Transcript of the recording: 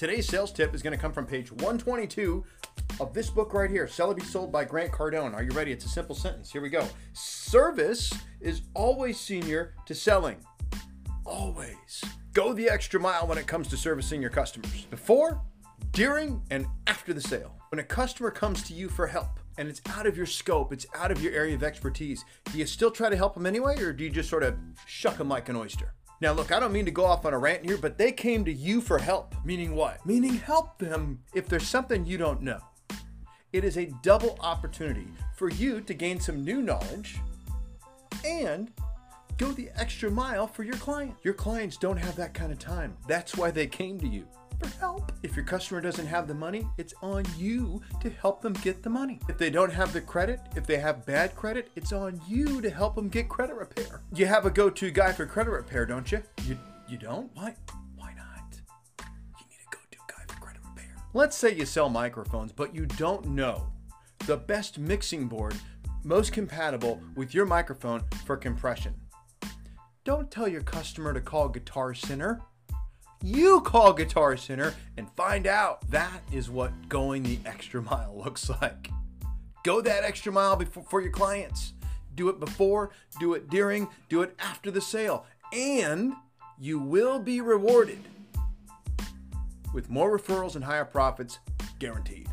Today's sales tip is going to come from page 122 of this book right here, Sell or Be Sold by Grant Cardone. Are you ready? It's a simple sentence. Here we go. Service is always senior to selling. Always. Go the extra mile when it comes to servicing your customers. Before, during, and after the sale. When a customer comes to you for help and it's out of your scope, it's out of your area of expertise, do you still try to help them anyway, or do you just sort of shuck them like an oyster? Now look, I don't mean to go off on a rant here, but they came to you for help. Meaning what? Meaning help them if there's something you don't know. It is a double opportunity for you to gain some new knowledge and go the extra mile for your client. Your clients don't have that kind of time. That's why they came to you for help. If your customer doesn't have the money, it's on you to help them get the money. If they don't have the credit, if they have bad credit, it's on you to help them get credit repair. You have a go-to guy for credit repair, don't you? You don't? Why not? You need a go-to guy for credit repair. Let's say you sell microphones, but you don't know the best mixing board most compatible with your microphone for compression. Don't tell your customer to call Guitar Center. You call Guitar Center and find out. That is what going the extra mile looks like. Go that extra mile for your clients. Do it before, do it during, do it after the sale, and you will be rewarded with more referrals and higher profits, guaranteed.